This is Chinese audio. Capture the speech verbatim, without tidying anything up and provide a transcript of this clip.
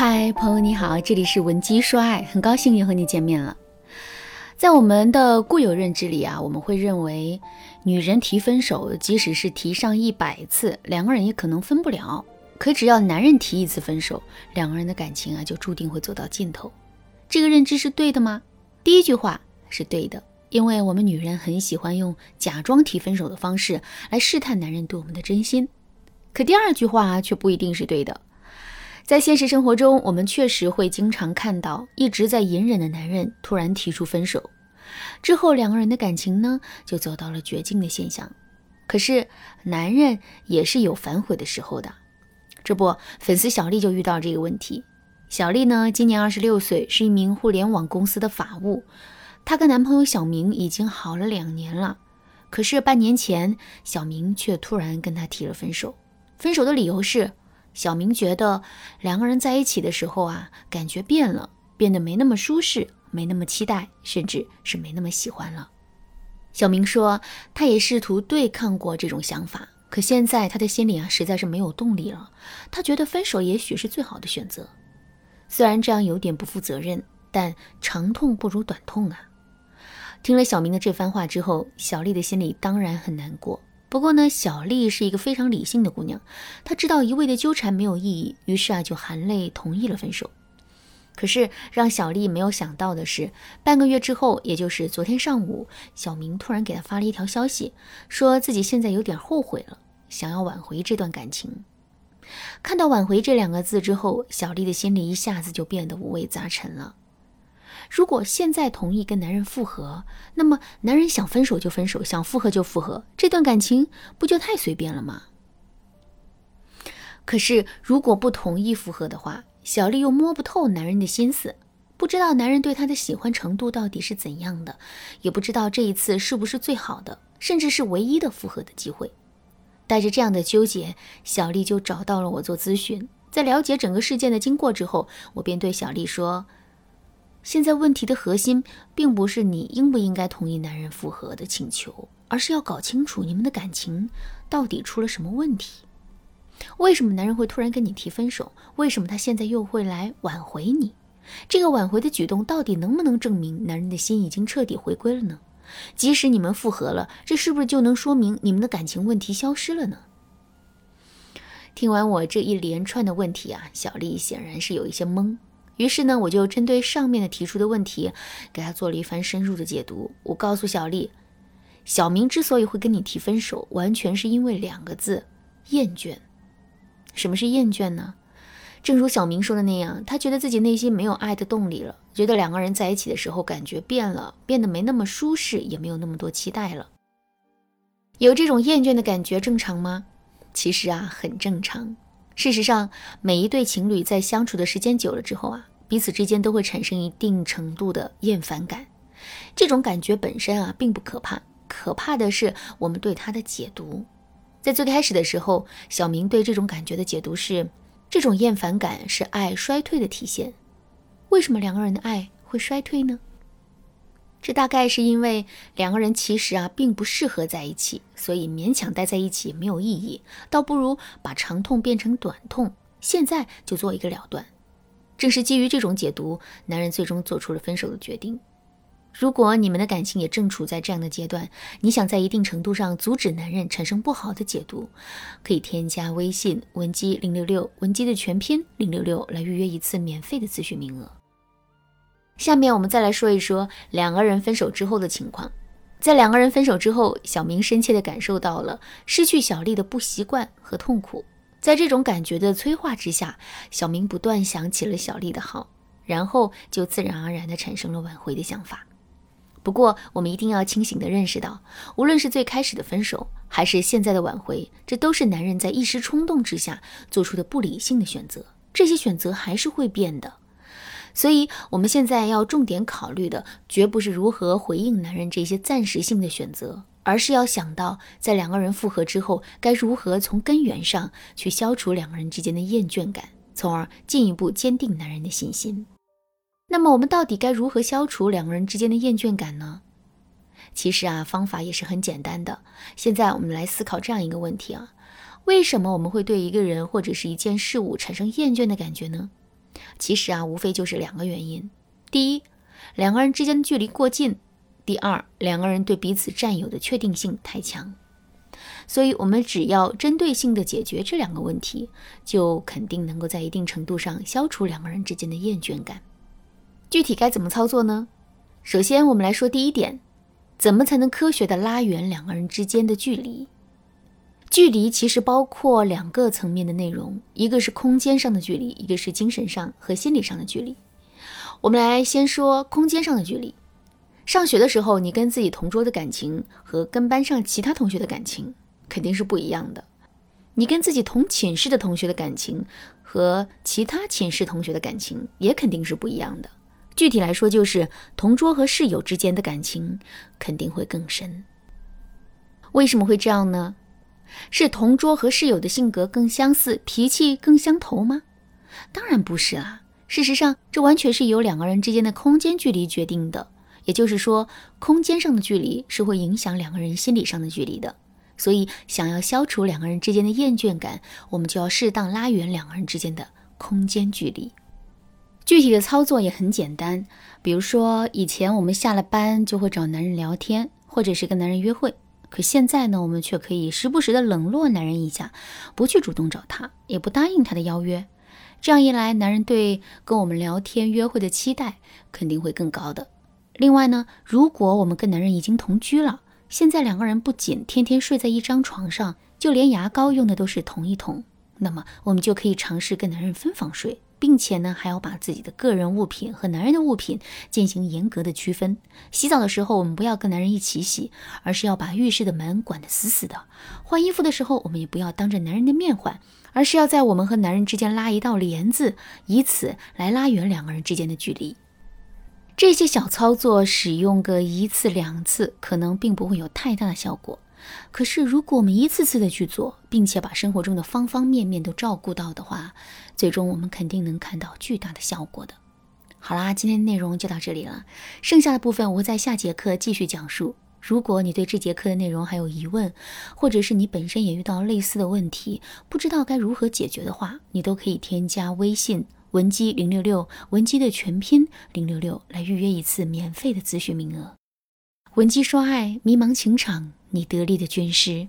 嗨，朋友你好，这里是文姬说爱，很高兴又和你见面了。在我们的固有认知里啊，我们会认为女人提分手，即使是提上一百次，两个人也可能分不了。可只要男人提一次分手，两个人的感情啊就注定会走到尽头。这个认知是对的吗？第一句话是对的，因为我们女人很喜欢用假装提分手的方式来试探男人对我们的真心。可第二句话啊，却不一定是对的。在现实生活中，我们确实会经常看到一直在隐忍的男人突然提出分手，之后两个人的感情呢就走到了绝境的现象。可是男人也是有反悔的时候的。这不，粉丝小丽就遇到这个问题。小丽呢今年二十六岁，是一名互联网公司的法务。她跟男朋友小明已经好了两年了，可是半年前小明却突然跟她提了分手。分手的理由是小明觉得两个人在一起的时候啊，感觉变了，变得没那么舒适，没那么期待，甚至是没那么喜欢了。小明说他也试图对抗过这种想法，可现在他的心里啊实在是没有动力了，他觉得分手也许是最好的选择。虽然这样有点不负责任，但长痛不如短痛啊。听了小明的这番话之后，小丽的心里当然很难过。不过呢，小丽是一个非常理性的姑娘，她知道一味的纠缠没有意义，于是啊就含泪同意了分手。可是让小丽没有想到的是，半个月之后，也就是昨天上午，小明突然给她发了一条消息，说自己现在有点后悔了，想要挽回这段感情。看到挽回这两个字之后，小丽的心里一下子就变得五味杂陈了。如果现在同意跟男人复合，那么男人想分手就分手，想复合就复合，这段感情不就太随便了吗？可是如果不同意复合的话，小丽又摸不透男人的心思，不知道男人对她的喜欢程度到底是怎样的，也不知道这一次是不是最好的，甚至是唯一的复合的机会。带着这样的纠结，小丽就找到了我做咨询。在了解整个事件的经过之后，我便对小丽说，现在问题的核心并不是你应不应该同意男人复合的请求，而是要搞清楚你们的感情到底出了什么问题。为什么男人会突然跟你提分手？为什么他现在又会来挽回你？这个挽回的举动到底能不能证明男人的心已经彻底回归了呢？即使你们复合了，这是不是就能说明你们的感情问题消失了呢？听完我这一连串的问题啊，小丽显然是有一些懵。于是呢，我就针对上面的提出的问题，给他做了一番深入的解读。我告诉小丽，小明之所以会跟你提分手，完全是因为两个字：厌倦。什么是厌倦呢？正如小明说的那样，他觉得自己内心没有爱的动力了，觉得两个人在一起的时候感觉变了，变得没那么舒适，也没有那么多期待了。有这种厌倦的感觉正常吗？其实啊，很正常。事实上，每一对情侣在相处的时间久了之后啊，彼此之间都会产生一定程度的厌烦感。这种感觉本身啊并不可怕，可怕的是我们对它的解读。在最开始的时候，小明对这种感觉的解读是，这种厌烦感是爱衰退的体现。为什么两个人的爱会衰退呢？这大概是因为两个人其实啊并不适合在一起，所以勉强待在一起也没有意义，倒不如把长痛变成短痛，现在就做一个了断。正是基于这种解读，男人最终做出了分手的决定。如果你们的感情也正处在这样的阶段，你想在一定程度上阻止男人产生不好的解读，可以添加微信文姬零六六，文姬的全拼零六六，来预约一次免费的咨询名额。下面我们再来说一说两个人分手之后的情况。在两个人分手之后，小明深切地感受到了失去小丽的不习惯和痛苦。在这种感觉的催化之下，小明不断想起了小丽的好，然后就自然而然地产生了挽回的想法。不过我们一定要清醒地认识到，无论是最开始的分手，还是现在的挽回，这都是男人在一时冲动之下做出的不理性的选择，这些选择还是会变的。所以我们现在要重点考虑的绝不是如何回应男人这些暂时性的选择，而是要想到在两个人复合之后，该如何从根源上去消除两个人之间的厌倦感，从而进一步坚定男人的信心。那么我们到底该如何消除两个人之间的厌倦感呢？其实啊，方法也是很简单的。现在我们来思考这样一个问题啊，为什么我们会对一个人或者是一件事物产生厌倦的感觉呢？其实啊，无非就是两个原因：第一，两个人之间的距离过近；第二，两个人对彼此占有的确定性太强。所以我们只要针对性的解决这两个问题，就肯定能够在一定程度上消除两个人之间的厌倦感。具体该怎么操作呢？首先我们来说第一点，怎么才能科学的拉远两个人之间的距离。距离其实包括两个层面的内容，一个是空间上的距离，一个是精神上和心理上的距离。我们来先说空间上的距离。上学的时候，你跟自己同桌的感情和跟班上其他同学的感情肯定是不一样的。你跟自己同寝室的同学的感情和其他寝室同学的感情也肯定是不一样的。具体来说，就是同桌和室友之间的感情肯定会更深。为什么会这样呢？是同桌和室友的性格更相似，脾气更相投吗？当然不是啦。事实上，这完全是由两个人之间的空间距离决定的。也就是说，空间上的距离是会影响两个人心理上的距离的。所以想要消除两个人之间的厌倦感，我们就要适当拉远两个人之间的空间距离。具体的操作也很简单，比如说以前我们下了班就会找男人聊天，或者是跟男人约会，可现在呢，我们却可以时不时的冷落男人一下，不去主动找他，也不答应他的邀约。这样一来，男人对跟我们聊天约会的期待肯定会更高的。另外呢，如果我们跟男人已经同居了，现在两个人不仅天天睡在一张床上，就连牙膏用的都是同一桶，那么我们就可以尝试跟男人分房睡，并且呢，还要把自己的个人物品和男人的物品进行严格的区分。洗澡的时候，我们不要跟男人一起洗，而是要把浴室的门管得死死的。换衣服的时候，我们也不要当着男人的面换，而是要在我们和男人之间拉一道帘子，以此来拉远两个人之间的距离。这些小操作使用个一次两次，可能并不会有太大的效果。可是如果我们一次次的去做，并且把生活中的方方面面都照顾到的话，最终我们肯定能看到巨大的效果的。好啦，今天的内容就到这里了，剩下的部分我会在下节课继续讲述。如果你对这节课的内容还有疑问，或者是你本身也遇到类似的问题，不知道该如何解决的话，你都可以添加微信文姬零六六，文姬的全拼零六六，来预约一次免费的咨询名额。文姬说爱，迷茫情场，你得力的军师。